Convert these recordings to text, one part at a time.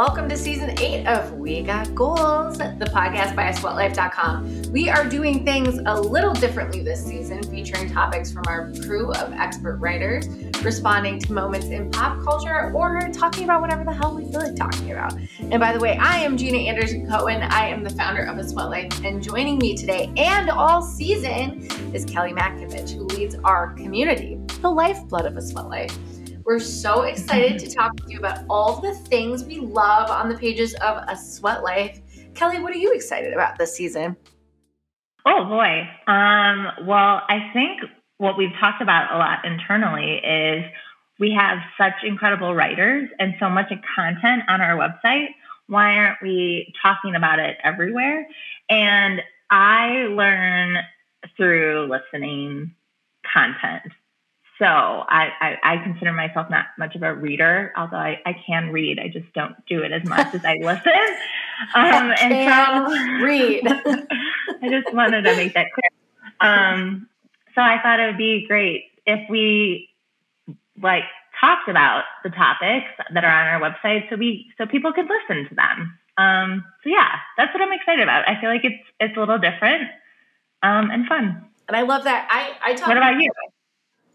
Welcome to season 8 of We Got Goals, the podcast by asweatlife.com. We are doing things a little differently this season, featuring topics from our crew of expert writers, responding to moments in pop culture, or talking about whatever the hell we feel like talking about. And by the way, I am Gina Anderson Cohen. I am the founder of A Sweat Life, and joining me today and all season is Kelly McEvich, who leads our community, the lifeblood of A Sweat Life. We're so excited to talk to you about all the things we love on the pages of A Sweat Life. Kelly, what are you excited about this season? Oh, boy. Well, I think what we've talked about a lot internally is we have such incredible writers and so much content on our website. Why aren't we talking about it everywhere? And I learn through listening content. So I consider myself not much of a reader, although I can read. I just don't do it as much as I listen. Read. I just wanted to make that clear. So I thought it would be great if we talked about the topics that are on our website, so people could listen to them. So yeah, that's what I'm excited about. I feel like it's a little different and fun. And I love that. What about you?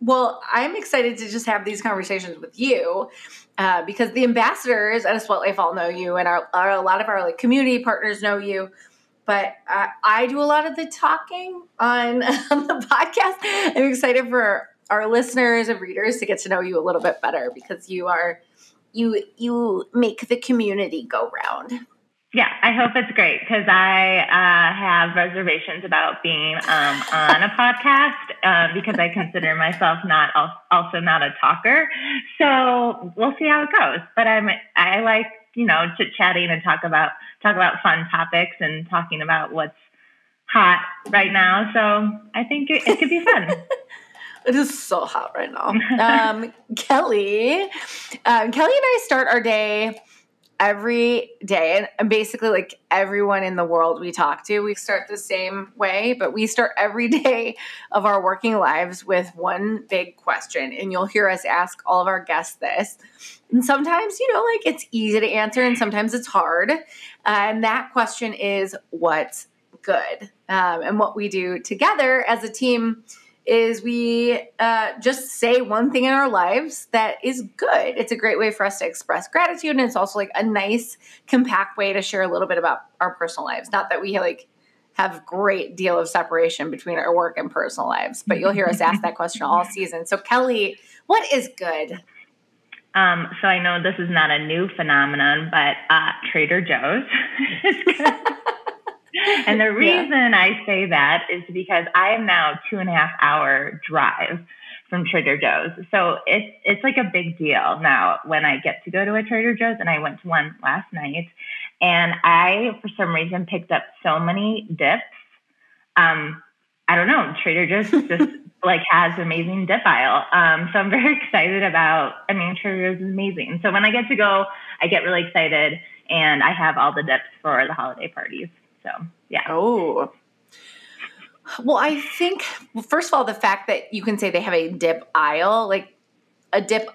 Well, I'm excited to just have these conversations with you because the ambassadors at A Sweat Life all know you, and a lot of our community partners know you. But I do a lot of the talking on the podcast. I'm excited for our listeners and readers to get to know you a little bit better because you make the community go round. Yeah, I hope it's great because I have reservations about being on a podcast because I consider myself not a talker. So we'll see how it goes. But I like chit chatting and talk about fun topics and talking about what's hot right now. So I think it could be fun. It is so hot right now. Kelly and I start our day every day, and basically everyone in the world we talk to, we start the same way, but we start every day of our working lives with one big question, and you'll hear us ask all of our guests this. And sometimes, it's easy to answer, and sometimes it's hard. And that question is, what's good? And what we do together as a team is we just say one thing in our lives that is good. It's a great way for us to express gratitude, and it's also a nice, compact way to share a little bit about our personal lives. Not that we have a great deal of separation between our work and personal lives, but you'll hear us ask that question all season. So, Kelly, what is good? So I know this is not a new phenomenon, but Trader Joe's is good. And the reason I say that is because I am now 2.5-hour drive from Trader Joe's. So it's like a big deal now when I get to go to a Trader Joe's, and I went to one last night, and I, for some reason, picked up so many dips. I don't know. Trader Joe's just has amazing dip aisle. So I'm very excited Trader Joe's is amazing. So when I get to go, I get really excited, and I have all the dips for the holiday parties. So, yeah. Oh, well, I think, first of all, the fact that you can say they have a dip aisle,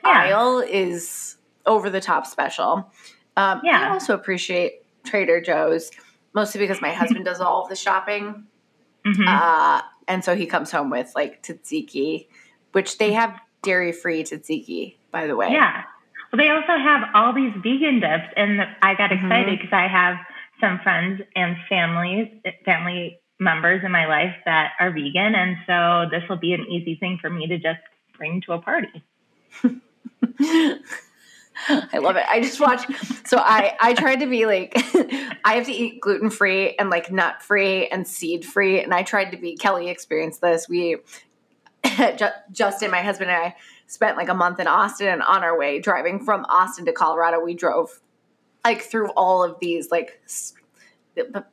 aisle is over the top special. Yeah. I also appreciate Trader Joe's mostly because my husband does all of the shopping. Mm-hmm. And so he comes home with tzatziki, which they have dairy-free tzatziki, by the way. Yeah. Well, they also have all these vegan dips, and I got excited because I have some friends and family members in my life that are vegan. And so this will be an easy thing for me to just bring to a party. I love it. I just watched. So I tried to be I have to eat gluten-free and nut-free and seed-free. And I tried to be, Kelly experienced this. We, Justin, my husband and I spent a month in Austin, and on our way driving from Austin to Colorado, we drove through all of these,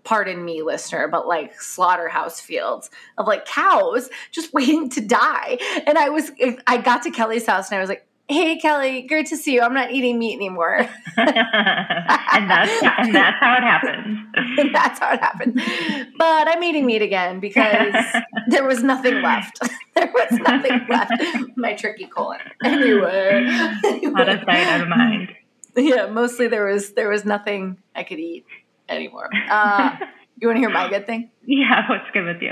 pardon me, listener, but slaughterhouse fields of cows just waiting to die. And I got to Kelly's house, and I was like, "Hey, Kelly, great to see you. I'm not eating meat anymore." and that's how it happens. And that's how it happens. But I'm eating meat again because there was nothing left. There was nothing left. My tricky colon. Anyway. Out of sight, out of mind. Yeah, mostly there was nothing I could eat anymore. You want to hear my good thing? Yeah, what's good with you?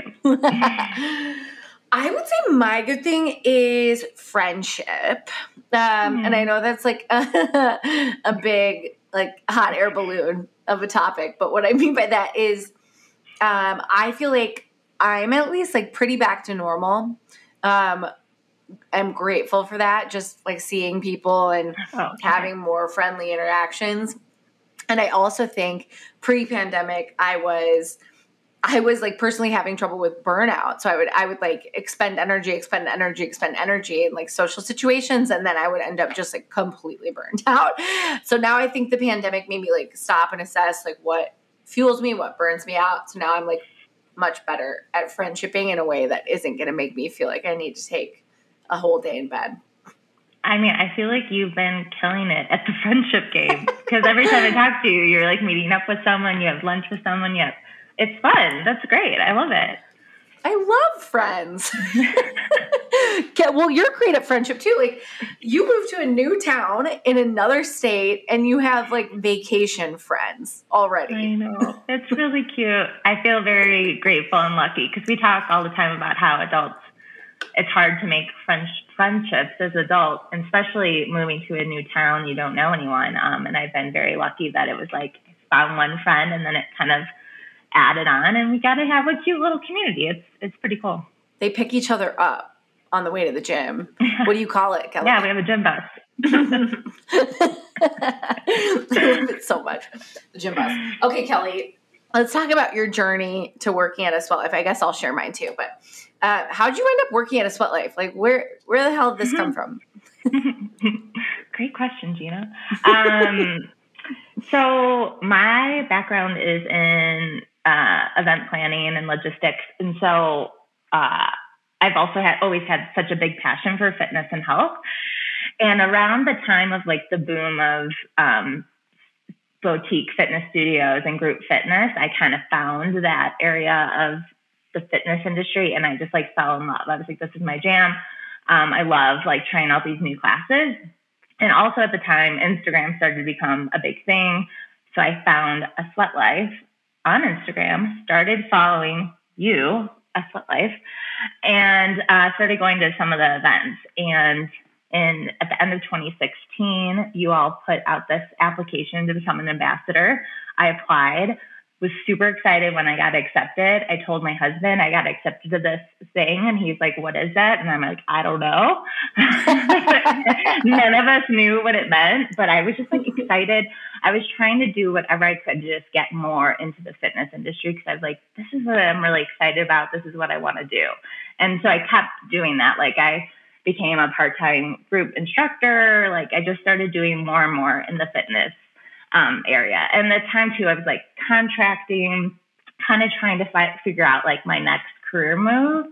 I would say my good thing is friendship. And I know that's like a big, like, hot air balloon of a topic. But what I mean by that is I feel like I'm at least, like, pretty back to normal. I'm grateful for that, just like seeing people and having more friendly interactions. And I also think pre-pandemic, I was like personally having trouble with burnout. So I would like expend energy in like social situations. And then I would end up just like completely burned out. So now I think the pandemic made me like stop and assess like what fuels me, what burns me out. So now I'm like much better at friendshipping in a way that isn't going to make me feel like I need to take a whole day in bed. I mean, I feel like you've been killing it at the friendship game because every time I talk to you, you're like meeting up with someone, you have lunch with someone. You have, it's fun. That's great. I love it. I love friends. Well, you're great at friendship too. Like you moved to a new town in another state and you have like vacation friends already. I know. It's really cute. I feel very grateful and lucky because we talk all the time about how adults, it's hard to make friendships as adults, and especially moving to a new town, you don't know anyone. And I've been very lucky that it was like I found one friend and then it kind of added on and we got to have a cute little community. It's pretty cool. They pick each other up on the way to the gym. What do you call it, Kelly? Yeah, we have a gym bus. I love it so much. The gym bus. Okay, Kelly, let's talk about your journey to working at A Sweat Life. I guess I'll share mine too, but how'd you end up working at A Sweat Life? Like where the hell did this come from? Great question, Gina. So my background is in event planning and logistics. And so I've also always had such a big passion for fitness and health. And around the time of like the boom of boutique fitness studios and group fitness, I kind of found that area of the fitness industry. And I just like fell in love. I was like, this is my jam. I love like trying out these new classes. And also at the time, Instagram started to become a big thing. So I found A Sweat Life on Instagram, started following you, A Sweat Life, and started going to some of the events. And at the end of 2016, you all put out this application to become an ambassador. I applied. Was super excited when I got accepted. I told my husband I got accepted to this thing, and he's like, "What is that?" And I'm like, "I don't know." None of us knew what it meant, but I was just like excited. I was trying to do whatever I could to just get more into the fitness industry because I was like, "This is what I'm really excited about. This is what I want to do." And so I kept doing that. Like I became a part-time group instructor. Like I just started doing more and more in the fitness area. And the time too, I was like contracting, kind of trying to figure out like my next career move.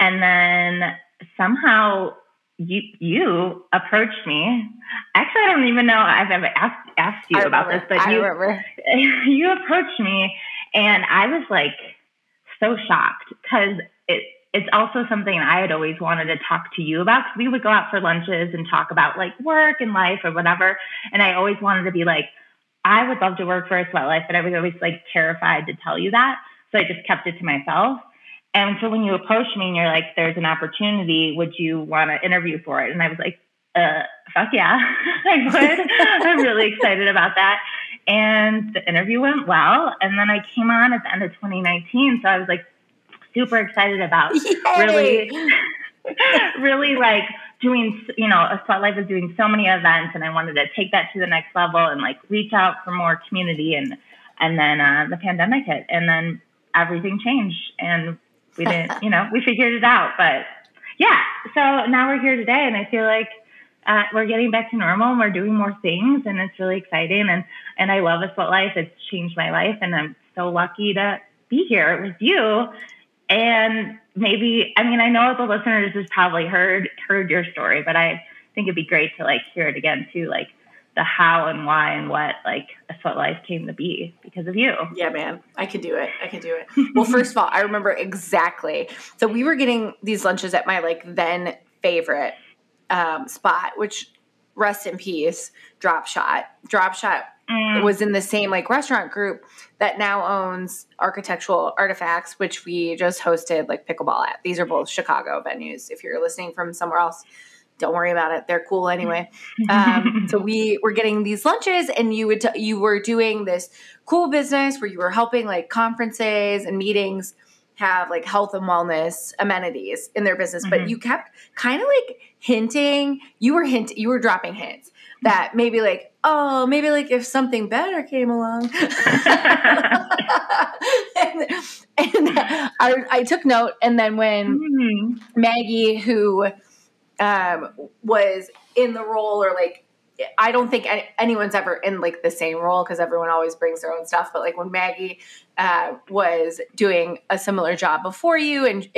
And then somehow you approached me. Actually, I don't even know I've ever asked you about this, but you approached me and I was like so shocked because it's also something I had always wanted to talk to you about. We would go out for lunches and talk about like work and life or whatever. And I always wanted to be like, I would love to work for A Sweat Life, but I was always like terrified to tell you that. So I just kept it to myself. And so when you approached me and you're like, there's an opportunity, would you want to interview for it? And I was like, fuck yeah, I would. I'm really excited about that. And the interview went well. And then I came on at the end of 2019. So I was like super excited about really like doing, you know, A Sweat Life is doing so many events and I wanted to take that to the next level and like reach out for more community. And then the pandemic hit and then everything changed and we didn't, you know, we figured it out, but yeah. So now we're here today and I feel like we're getting back to normal and we're doing more things and it's really exciting. And I love A Sweat Life. It's changed my life and I'm so lucky to be here with you. And maybe, I mean, I know the listeners has probably heard your story, but I think it'd be great to like hear it again too, like the how and why and what like A Sweat Life came to be because of you. Yeah, man, I could do it. Well, first of all, I remember exactly. So we were getting these lunches at my like then favorite spot, which rest in peace, Drop Shot. Drop Shot was in the same like restaurant group that now owns Architectural Artifacts, which we just hosted like pickleball at. These are both Chicago venues. If you're listening from somewhere else, don't worry about it. They're cool anyway. So we were getting these lunches, and you would you were doing this cool business where you were helping like conferences and meetings have like health and wellness amenities in their business, but you kept kind of like hinting. You were dropping hints that maybe like, oh, maybe like if something better came along. and I took note. And then when Maggie, who was in the role, or like, I don't think anyone's ever in like the same role because everyone always brings their own stuff. But like when Maggie was doing a similar job before you, and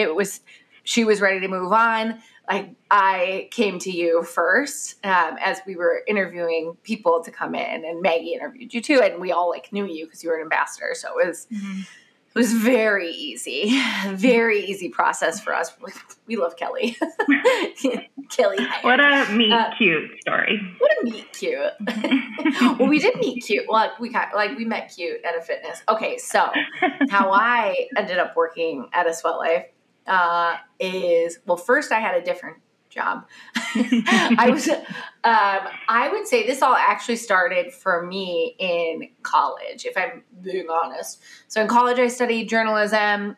she was ready to move on, like I came to you first as we were interviewing people to come in, and Maggie interviewed you too, and we all like knew you because you were an ambassador. So it was it was very easy process for us. We love Kelly. Kelly. What a meet cute story. What a meet cute. Well, we did meet cute. Well, we met cute at a fitness. Okay, so how I ended up working at A Sweat Life is, well, first I had a different job. I would say this all actually started for me in college, if I'm being honest. So in college, I studied journalism.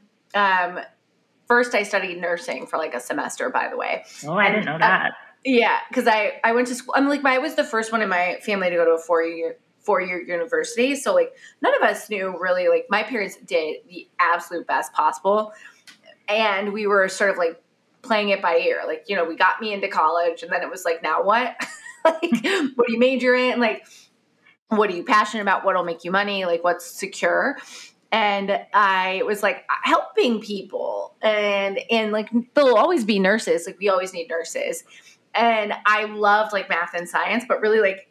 First I studied nursing for like a semester, by the way. Oh, I didn't know that. Yeah. Cause I went to school. I'm like, I was the first one in my family to go to a four-year university. So like none of us knew really, like my parents did the absolute best possible. And we were sort of like playing it by ear. Like, you know, we got me into college, and then it was like, now what? Like, what do you major in? Like, what are you passionate about? What'll make you money? Like, what's secure? And I was like helping people, and like there'll always be nurses. Like, we always need nurses. And I loved like math and science, but really like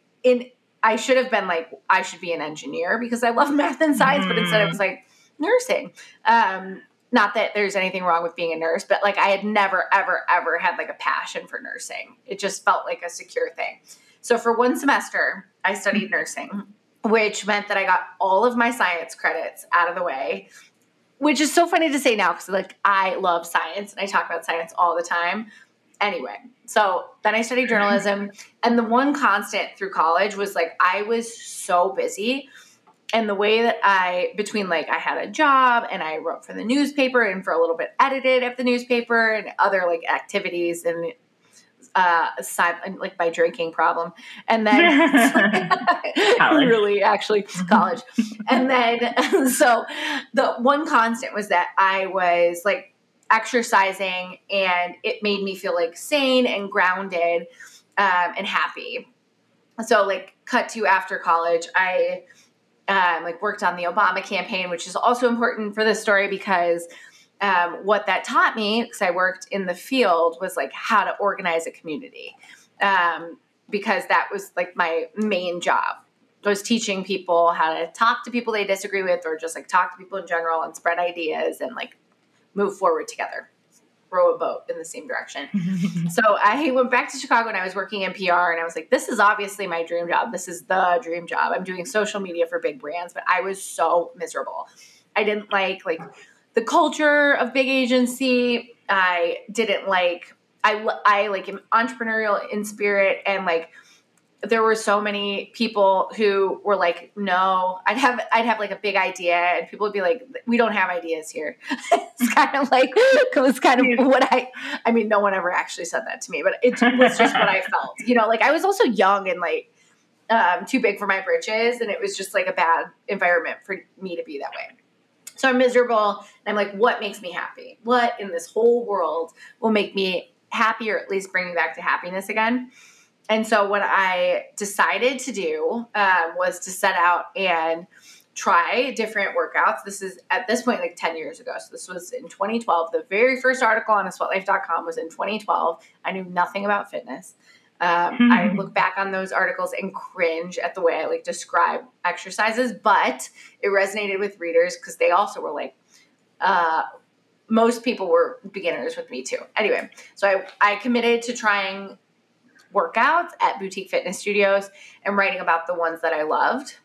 I should have been like, I should be an engineer because I love math and science, but instead I was like nursing. Not that there's anything wrong with being a nurse, but like I had never, ever, ever had like a passion for nursing. It just felt like a secure thing. So for one semester, I studied nursing, which meant that I got all of my science credits out of the way, which is so funny to say now because like I love science and I talk about science all the time. Anyway, so then I studied journalism, and the one constant through college was like I was so busy. And the way that between like I had a job and I wrote for the newspaper and for a little bit edited at the newspaper and other like activities and like my drinking problem. And then really actually college. And then so the one constant was that I was like exercising, and it made me feel like sane and grounded and happy. So like cut to after college, I like worked on the Obama campaign, which is also important for this story because what that taught me, because I worked in the field, was like how to organize a community, because that was like my main job. I was teaching people how to talk to people they disagree with, or just like talk to people in general and spread ideas and like move forward together, row a boat in the same direction. So I went back to Chicago, and I was working in PR, and I was like, this is obviously my dream job. This is the dream job. I'm doing social media for big brands, but I was so miserable. I didn't like the culture of big agency. I didn't like, I like am entrepreneurial in spirit, and like there were so many people who were like, no, I'd have like a big idea, and people would be like, we don't have ideas here. It was kind of what I mean, no one ever actually said that to me, but it was just what I felt, you know, like I was also young and like, too big for my britches. And it was just like a bad environment for me to be that way. So I'm miserable, and I'm like, what makes me happy? What in this whole world will make me happy, or at least bring me back to happiness again? And so what I decided to do was to set out and try different workouts. This is at this point like 10 years ago. So this was in 2012. The very first article on asweatlife.com was in 2012. I knew nothing about fitness. I look back on those articles and cringe at the way I like describe exercises, but it resonated with readers because they also were like, most people were beginners with me too. Anyway, so I committed to trying workouts at boutique fitness studios and writing about the ones that I loved.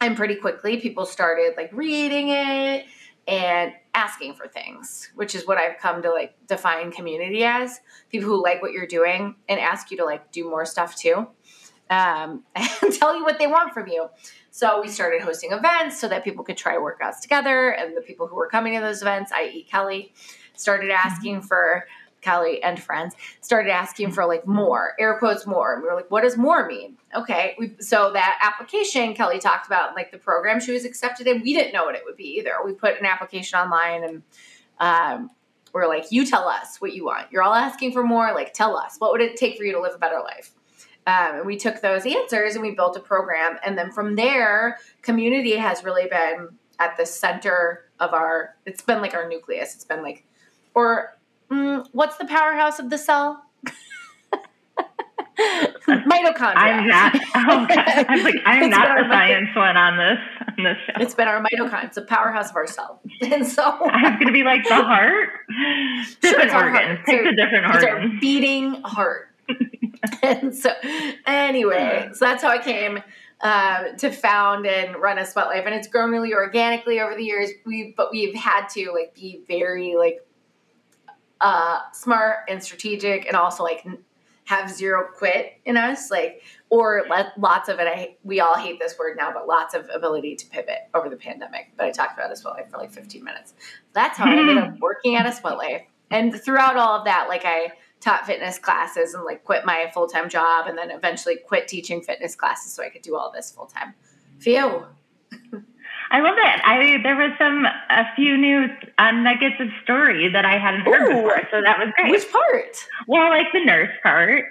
And pretty quickly people started like reading it and asking for things, which is what I've come to like define community as: people who like what you're doing and ask you to like do more stuff too, and tell you what they want from you. So we started hosting events so that people could try workouts together. And the people who were coming to those events, i.e. Kelly, started asking for, Kelly and friends started asking for like more, air quotes more. And we were like, what does more mean? Okay. So that application Kelly talked about, like the program she was accepted in, we didn't know what it would be either. We put an application online and we're like, you tell us what you want. You're all asking for more. Like, tell us, what would it take for you to live a better life? And we took those answers and we built a program. And then from there, community has really been at the center of our, it's been like our nucleus. It's been like, or what's the powerhouse of the cell? Mitochondria. I'm not the science one on this show. It's been our mitochondria. It's the powerhouse of our cell. And so I'm going to be like the heart. Different organ. It's our beating heart. And so anyway, so that's how I came to found and run A Sweat Life. And it's grown really organically over the years. But we've had to like be very like smart and strategic, and also like have zero quit in us, like, or lots of it. We all hate this word now, but lots of ability to pivot over the pandemic. But I talked about A Sweat Life for like 15 minutes. That's how I ended up working at A Sweat Life. And throughout all of that, like I taught fitness classes and like quit my full-time job and then eventually quit teaching fitness classes so I could do all this full-time. Phew. I love that. There was a few new nuggets of story that I hadn't heard before, so that was great. Which part? Well, like the nurse part.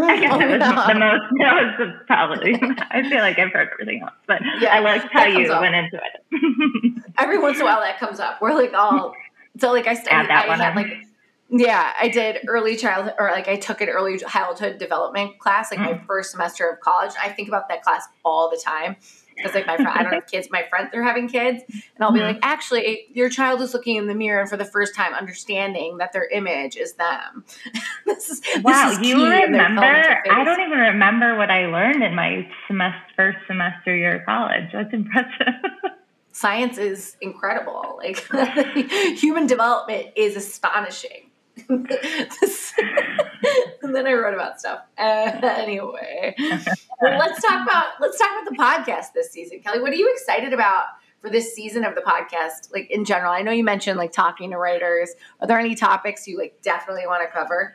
I guess that was probably. I feel like I've heard everything else, but yeah, I liked how you went into it. Every once in a while, that comes up. We're like all so like I studied. Yeah, I did early childhood, or like I took an early childhood development class, like my first semester of college. I think about that class all the time. Because like my friend, I don't have kids, my friends are having kids, and I'll be like, actually, your child is looking in the mirror and for the first time understanding that their image is them. This is you remember? I don't even remember what I learned in my first semester year of college. That's impressive. Science is incredible. Like human development is astonishing. And then I wrote about stuff. Anyway, well, let's talk about the podcast this season, Kelly. What are you excited about for this season of the podcast? Like in general, I know you mentioned like talking to writers. Are there any topics you like definitely want to cover?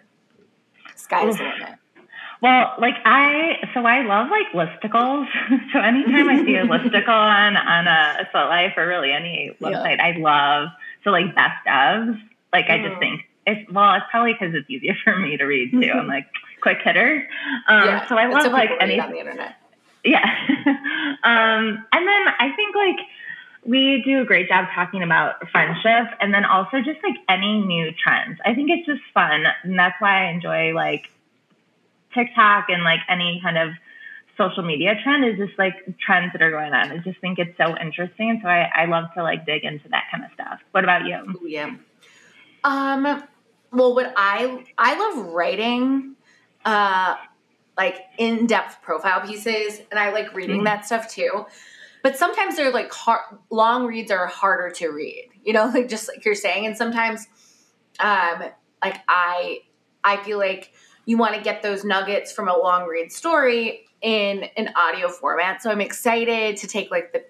Sky's the limit. Well, like I love like listicles. So anytime I see a listicle on A Sweat Life or really any website, I love. So like best ofs. Like I just think. It's probably because it's easier for me to read too. I'm like quick hitters. So I love like anything on the internet. Yeah. And then I think like we do a great job talking about friendship and then also just like any new trends. I think it's just fun. And that's why I enjoy like TikTok and like any kind of social media trend is just like trends that are going on. I just think it's so interesting. And so I love to like dig into that kind of stuff. What about you? Ooh, yeah. Well, what I love writing, like in-depth profile pieces, and I like reading that stuff too, but sometimes they're like long reads are harder to read, you know, like just like you're saying. And sometimes, like I feel like you want to get those nuggets from a long read story in an audio format. So I'm excited to take like the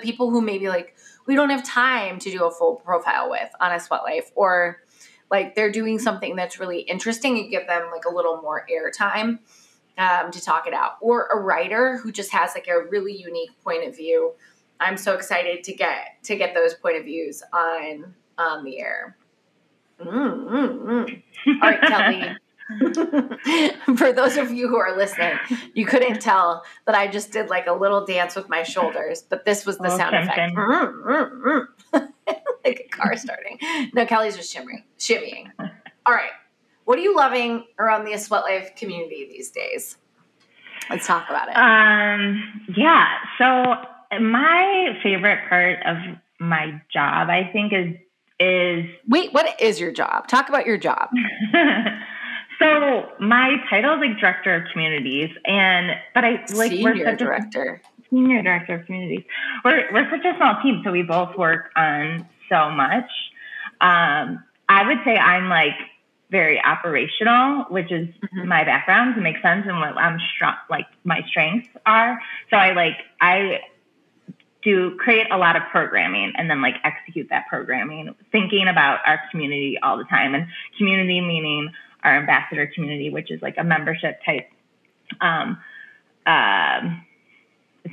people who maybe like, we don't have time to do a full profile with on A Sweat Life, or like they're doing something that's really interesting and give them like a little more airtime to talk it out, or a writer who just has like a really unique point of view. I'm so excited to get those point of views on the air. All right, Kelly. For those of you who are listening, you couldn't tell that I just did like a little dance with my shoulders, but this was the sound effect. Like a car starting. No, Kelly's just shimmying. All right. What are you loving around the A Sweat Life community these days? Let's talk about it. Yeah. So my favorite part of my job, I think, is... Wait, what is your job? Talk about your job. So So my title is like director of communities, senior director of communities. We're such a small team, so we both work on so much. I would say I'm like very operational, which is my background, to make sense, and what I'm my strengths are. So I do create a lot of programming and then like execute that programming, thinking about our community all the time. And community meaning our ambassador community, which is like a membership type. It's a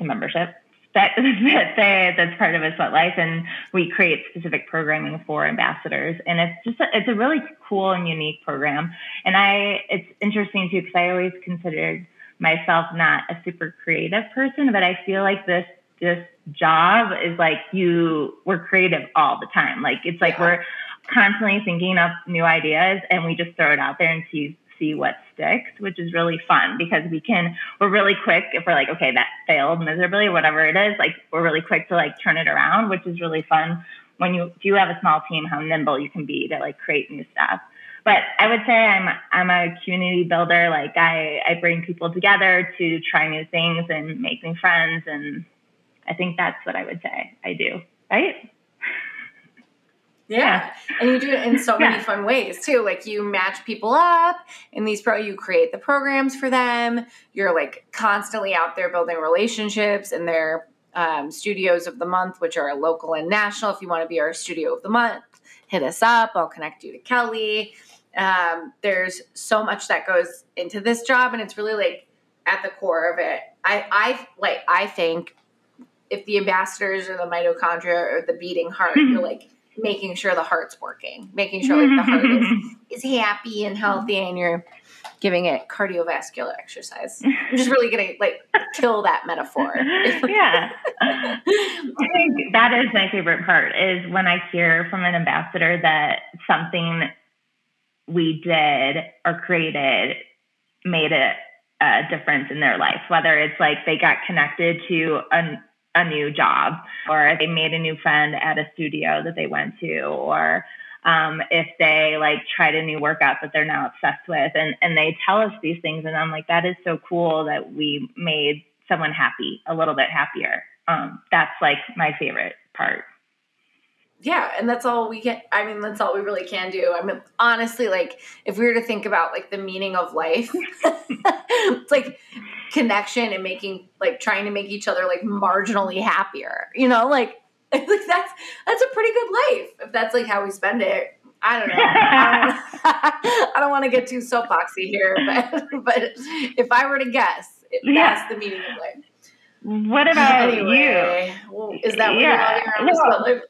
membership that's part of A Sweat Life, and we create specific programming for ambassadors. And it's a really cool and unique program. And it's interesting too, because I always considered myself not a super creative person, but I feel like this job is like we're creative all the time. Like it's like we're constantly thinking up new ideas, and we just throw it out there and see what sticks, which is really fun because we're really quick. If we're like, okay, that failed miserably, whatever it is, like we're really quick to like turn it around, which is really fun when you do have a small team, how nimble you can be to like create new stuff. But I would say I'm a community builder. Like I bring people together to try new things and make new friends, and I think that's what I would say I do, right? Yeah. And you do it in so many fun ways too. Like you match people up in these you create the programs for them. You're like constantly out there building relationships, and their studios of the month, which are local and national. If you want to be our studio of the month, hit us up. I'll connect you to Kelly. There's so much that goes into this job, and it's really like at the core of it. I think if the ambassadors or the mitochondria or the beating heart, you're like, making sure the heart's working, making sure like the heart is happy and healthy, and you're giving it cardiovascular exercise. I'm just really going to like kill that metaphor. Yeah. I think that is my favorite part, is when I hear from an ambassador that something we did or created made a difference in their life, whether it's like they got connected to a new job, or they made a new friend at a studio that they went to, or if they like tried a new workout that they're now obsessed with, and they tell us these things, and I'm like, that is so cool that we made someone happy, a little bit happier. That's like my favorite part. Yeah. And that's all that's all we really can do. I mean, honestly, like if we were to think about like the meaning of life, it's like connection and trying to make each other like marginally happier, you know, like that's a pretty good life if that's like how we spend it. I don't know. I don't want to get too soapboxy here, but if I were to guess, that's the meaning of life. What about you? Well, is that what you're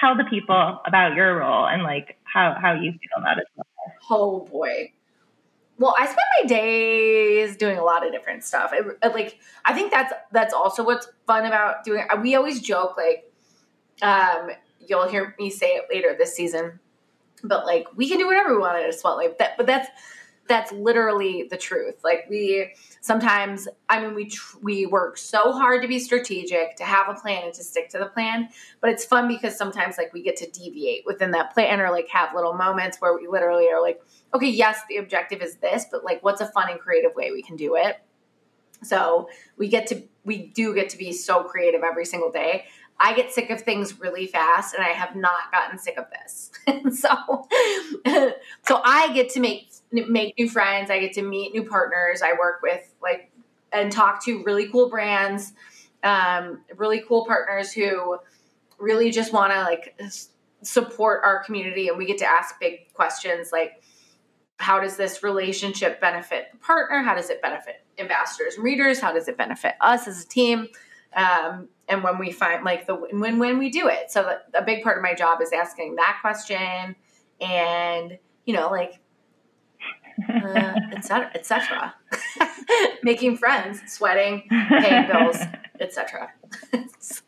tell the people about your role and like how you feel about it. Oh boy. Well, I spend my days doing a lot of different stuff. I think that's also what's fun about doing it. We always joke, like, you'll hear me say it later this season, but like we can do whatever we want at A Sweat Life. But that's literally the truth. Like we work so hard to be strategic, to have a plan and to stick to the plan, but it's fun because sometimes like we get to deviate within that plan or like have little moments where we literally are like, okay, yes, the objective is this, but like what's a fun and creative way we can do it. So we do get to be so creative every single day. I get sick of things really fast, and I have not gotten sick of this. So I get to make new friends. I get to meet new partners. I work with like and talk to really cool brands, really cool partners who really just want to like support our community. And we get to ask big questions like, how does this relationship benefit the partner? How does it benefit ambassadors and readers? How does it benefit us as a team? And when we find like the win-win, we do it. So a big part of my job is asking that question, and you know, like, etc. Making friends, sweating, paying bills, etc. It's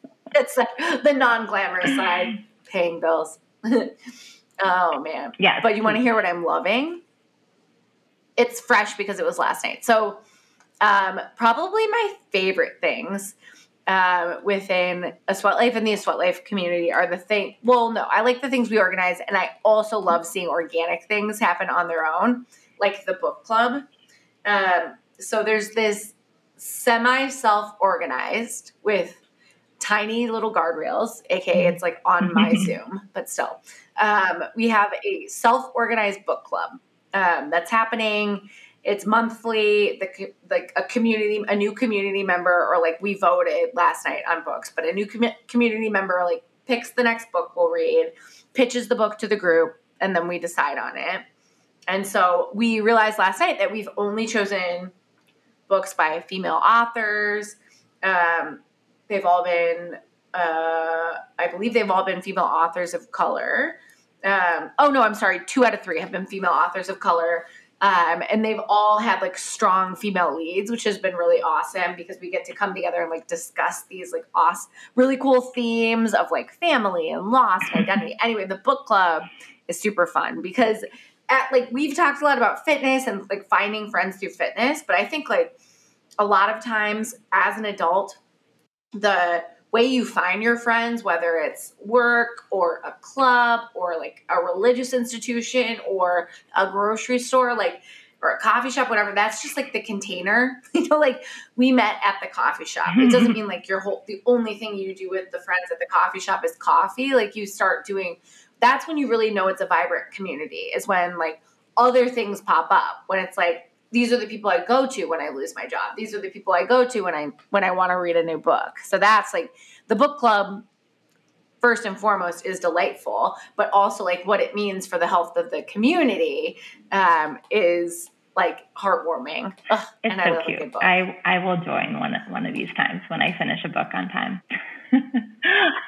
the non-glamorous side, paying bills. Oh man, yeah. But you want to hear what I'm loving? It's fresh because it was last night. So, probably my favorite things within A Sweat Life and the A Sweat Life community are the thing. Well, no, I like the things we organize, and I also love seeing organic things happen on their own, like the book club. So there's this semi self-organized with tiny little guardrails, aka it's like on my Zoom, but still. We have a self-organized book club that's happening. It's monthly. Like a new community member, or like we voted last night on books, but a new community member like picks the next book we'll read, pitches the book to the group, and then we decide on it. And so we realized last night that we've only chosen books by female authors. They've all been, I believe they've all been female authors of color. 2 out of 3 have been female authors of color. And they've all had like strong female leads, which has been really awesome because we get to come together and like discuss these like awesome, really cool themes of like family and loss and identity. Anyway, the book club is super fun because we've talked a lot about fitness and like finding friends through fitness, but I think like a lot of times as an adult, the way you find your friends, whether it's work or a club or like a religious institution or a grocery store, like, or a coffee shop, whatever, that's just like the container, you know, like we met at the coffee shop. It doesn't mean like the only thing you do with the friends at the coffee shop is coffee. Like you start doing, that's when you really know it's a vibrant community, is when like other things pop up, when it's like, these are the people I go to when I lose my job. These are the people I go to when I want to read a new book. So that's like the book club, first and foremost, is delightful, but also like what it means for the health of the community is like heartwarming. Ugh, it's and so I love cute. A good book. I will join one of these times when I finish a book on time.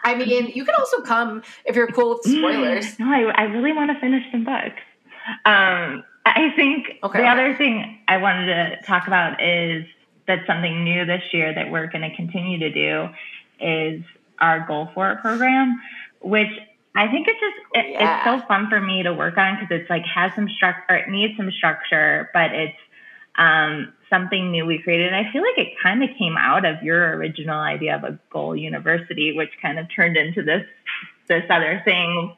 I mean, you can also come if you're cool with spoilers. No, I really want to finish some books. I think the other thing I wanted to talk about is that something new this year that we're going to continue to do is our Goal For It program, which I think it's just, it's so fun for me to work on because it's like has some structure, or it needs some structure, but it's something new we created. And I feel like it kind of came out of your original idea of a goal university, which kind of turned into this other thing.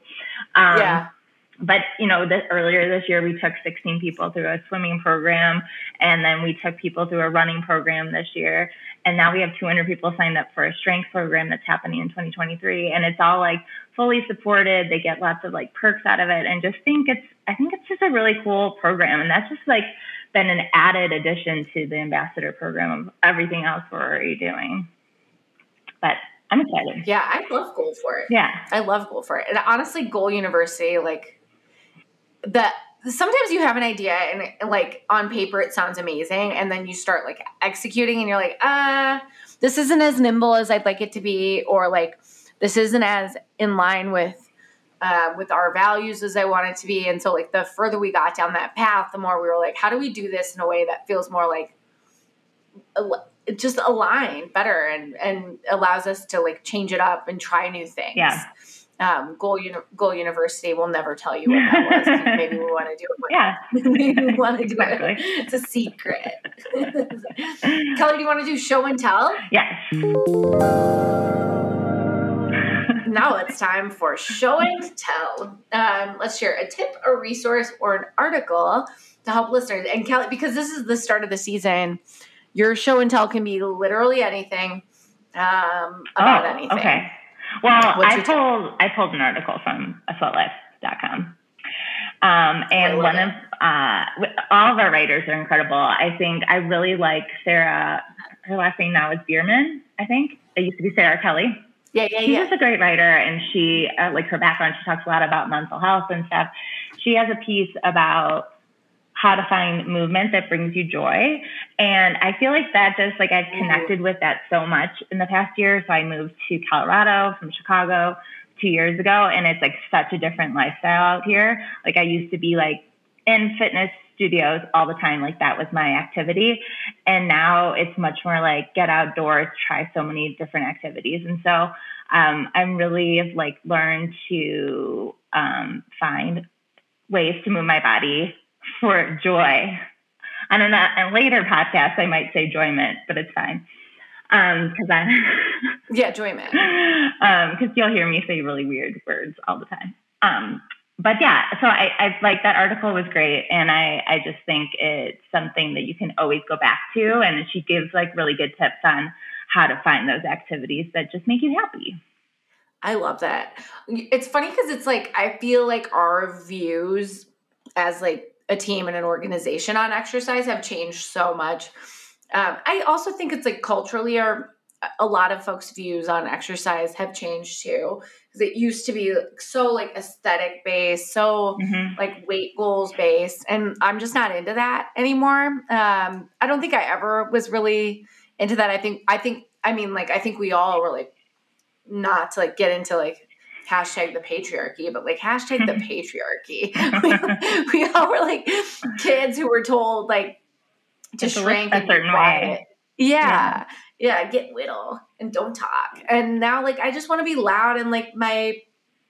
But, you know, earlier this year, we took 16 people through a swimming program, and then we took people through a running program this year. And now we have 200 people signed up for a strength program that's happening in 2023. And it's all like fully supported. They get lots of like perks out of it. And I think it's just a really cool program. And that's just like been an added addition to the ambassador program of everything else we're already doing. But I'm excited. Yeah, I love Goal For It. Yeah. I love Goal For It. And honestly, Goal University, like, sometimes you have an idea and like on paper it sounds amazing, and then you start like executing and you're like, this isn't as nimble as I'd like it to be, or like this isn't as in line with our values as I want it to be. And so like the further we got down that path, the more we were like, how do we do this in a way that feels more like just aligned better and allows us to like change it up and try new things. Yeah. Goal University will never tell you what that was. Maybe we want to do it. Maybe we want to do it. It's a secret. Kelly, do you want to do show and tell? Yes. Now it's time for show and tell. Let's share a tip, a resource, or an article to help listeners. And Kelly, because this is the start of the season, your show and tell can be literally anything about anything. Okay. Well, I pulled an article from asweatlife.com. And one of all of our writers are incredible. I think I really like Sarah. Her last name now is Bierman, I think. It used to be Sarah Kelly. Yeah. She was a great writer, and she like her background. She talks a lot about mental health and stuff. She has a piece about how to find movement that brings you joy. And I feel like that just like I've connected with that so much in the past year. So I moved to Colorado from Chicago 2 years ago. And it's like such a different lifestyle out here. Like I used to be like in fitness studios all the time. Like that was my activity. And now it's much more like get outdoors, try so many different activities. And so I'm really like learned to find ways to move my body for joy. On a later podcast, I might say joyment, but it's fine. Because Yeah, joyment. Because you'll hear me say really weird words all the time. But yeah, so I like that article was great. And I just think it's something that you can always go back to. And she gives like really good tips on how to find those activities that just make you happy. I love that. It's funny because it's like, I feel like our views as like a team and an organization on exercise have changed so much. I also think it's like culturally our a lot of folks' views on exercise have changed too. Because it used to be so like aesthetic based, so like weight goals based. And I'm just not into that anymore. I don't think I ever was really into that. I think we all were like, not to like get into like hashtag the patriarchy, but like hashtag the patriarchy. we all were like kids who were told like to shrink a certain way. Yeah. Yeah, get little and don't talk. And now, like, I just want to be loud and, like,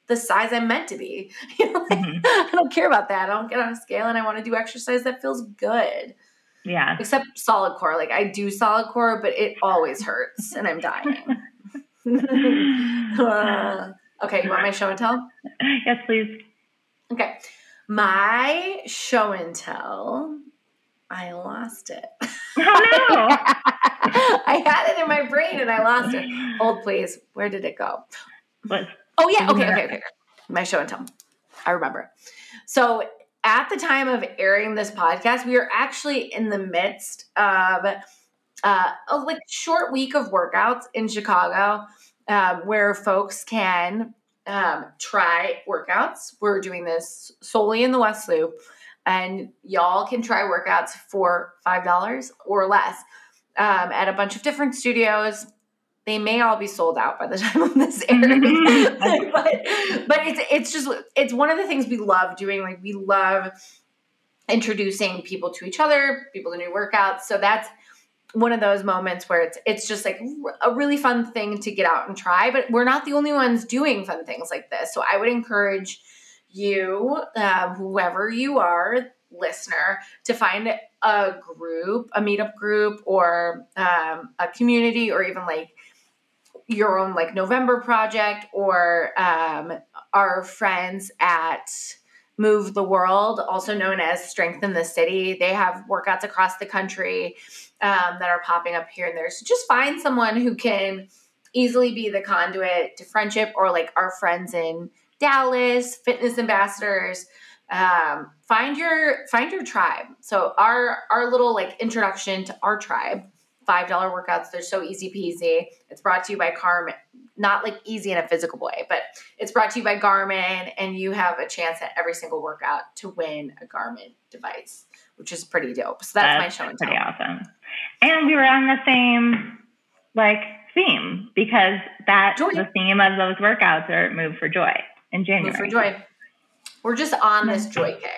the size I'm meant to be. You know, like, I don't care about that. I don't get on a scale, and I want to do exercise that feels good. Yeah. Except solid core. Like, I do solid core, but it always hurts, and I'm dying. Okay, you want my show and tell? Yes, please. Okay. My show and tell, I lost it. Oh, no. I had it in my brain and I lost it. Hold, please. Where did it go? What? Oh, yeah. Okay. My show and tell. I remember. So at the time of airing this podcast, we are actually in the midst of a like short week of workouts in Chicago where folks can try workouts. We're doing this solely in the West Loop, and y'all can try workouts for $5 or less. At a bunch of different studios. They may all be sold out by the time of this airs. but it's one of the things we love doing. Like, we love introducing people to each other, people to new workouts. So that's one of those moments where it's just like a really fun thing to get out and try, but we're not the only ones doing fun things like this. So I would encourage you, whoever you are, listener, to find a group, a meetup group, or a community, or even like your own like November project, or our friends at Move the World, also known as Strength in the City. They have workouts across the country that are popping up here and there. So just find someone who can easily be the conduit to friendship, or like our friends in Dallas, fitness ambassadors. Find your tribe. So our little like introduction to our tribe, $5 workouts. They're so easy peasy. It's brought to you by Garmin, not like easy in a physical way, but it's brought to you by Garmin, and you have a chance at every single workout to win a Garmin device, which is pretty dope. So that's my show and tell. Pretty awesome. And we were on the same like theme, because that's the theme of those workouts are Move for Joy in January. Move for Joy. We're just on this joy kick.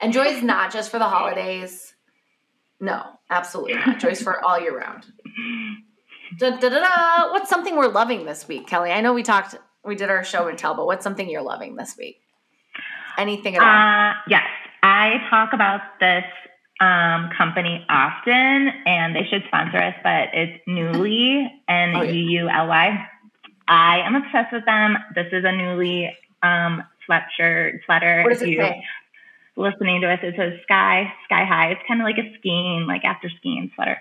And joy is not just for the holidays. No, absolutely not. Joy's for all year round. What's something we're loving this week, Kelly? I know we did our show and tell, but what's something you're loving this week? Anything at all? Yes. I talk about this company often, and they should sponsor us, but it's Newly, N-U-U-L-Y. I am obsessed with them. This is a Newly sweater. What does it say? Listening to us, it says sky high. It's kind of like a skiing, like after skiing sweater.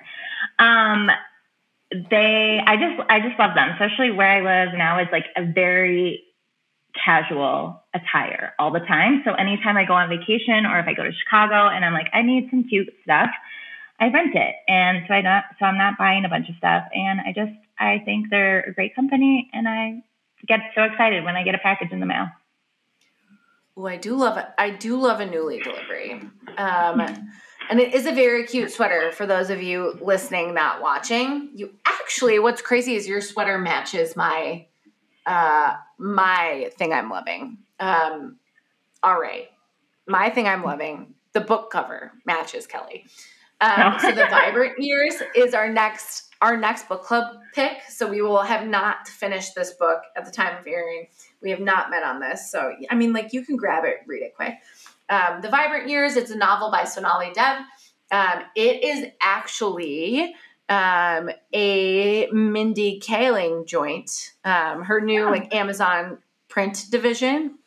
I just love them, especially where I live now. It's like a very casual attire all the time. So anytime I go on vacation, or if I go to Chicago and I'm like, I need some cute stuff, I rent it. And so I'm not buying a bunch of stuff. And I think they're a great company, and I get so excited when I get a package in the mail. Oh, I do love a Newly delivery. And it is a very cute sweater for those of you listening, not watching. You actually, what's crazy is your sweater matches my thing I'm loving. All right. My thing I'm loving, the book cover matches Kelly. So The Vibrant Years is our next book club pick. So we will have not finished this book at the time of airing. We have not met on this. So, I mean, like, you can grab it, read it quick. The Vibrant Years, it's a novel by Sonali Dev. It is actually a Mindy Kaling joint, her new like Amazon print division,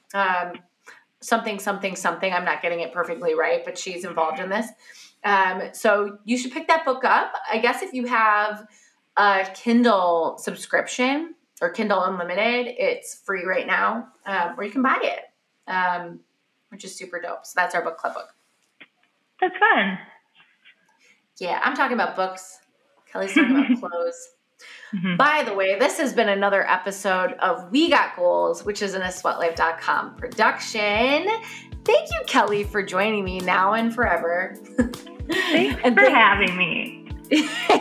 something. I'm not getting it perfectly right, but she's involved in this. So you should pick that book up. I guess if you have a Kindle subscription or Kindle Unlimited, it's free right now, or you can buy it, which is super dope. So that's our book club book. That's fun. Yeah, I'm talking about books. Kelly's talking about clothes. Mm-hmm. By the way, this has been another episode of We Got Goals, which is an asweatlife.com production. Thank you, Kelly, for joining me now and forever. Thanks and for having me.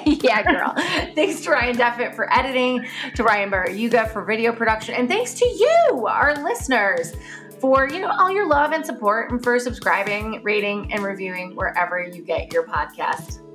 Yeah, girl. Thanks to Ryan Deffitt for editing, to Ryan Barayuga for video production, and thanks to you, our listeners, for, you know, all your love and support and for subscribing, rating, and reviewing wherever you get your podcast.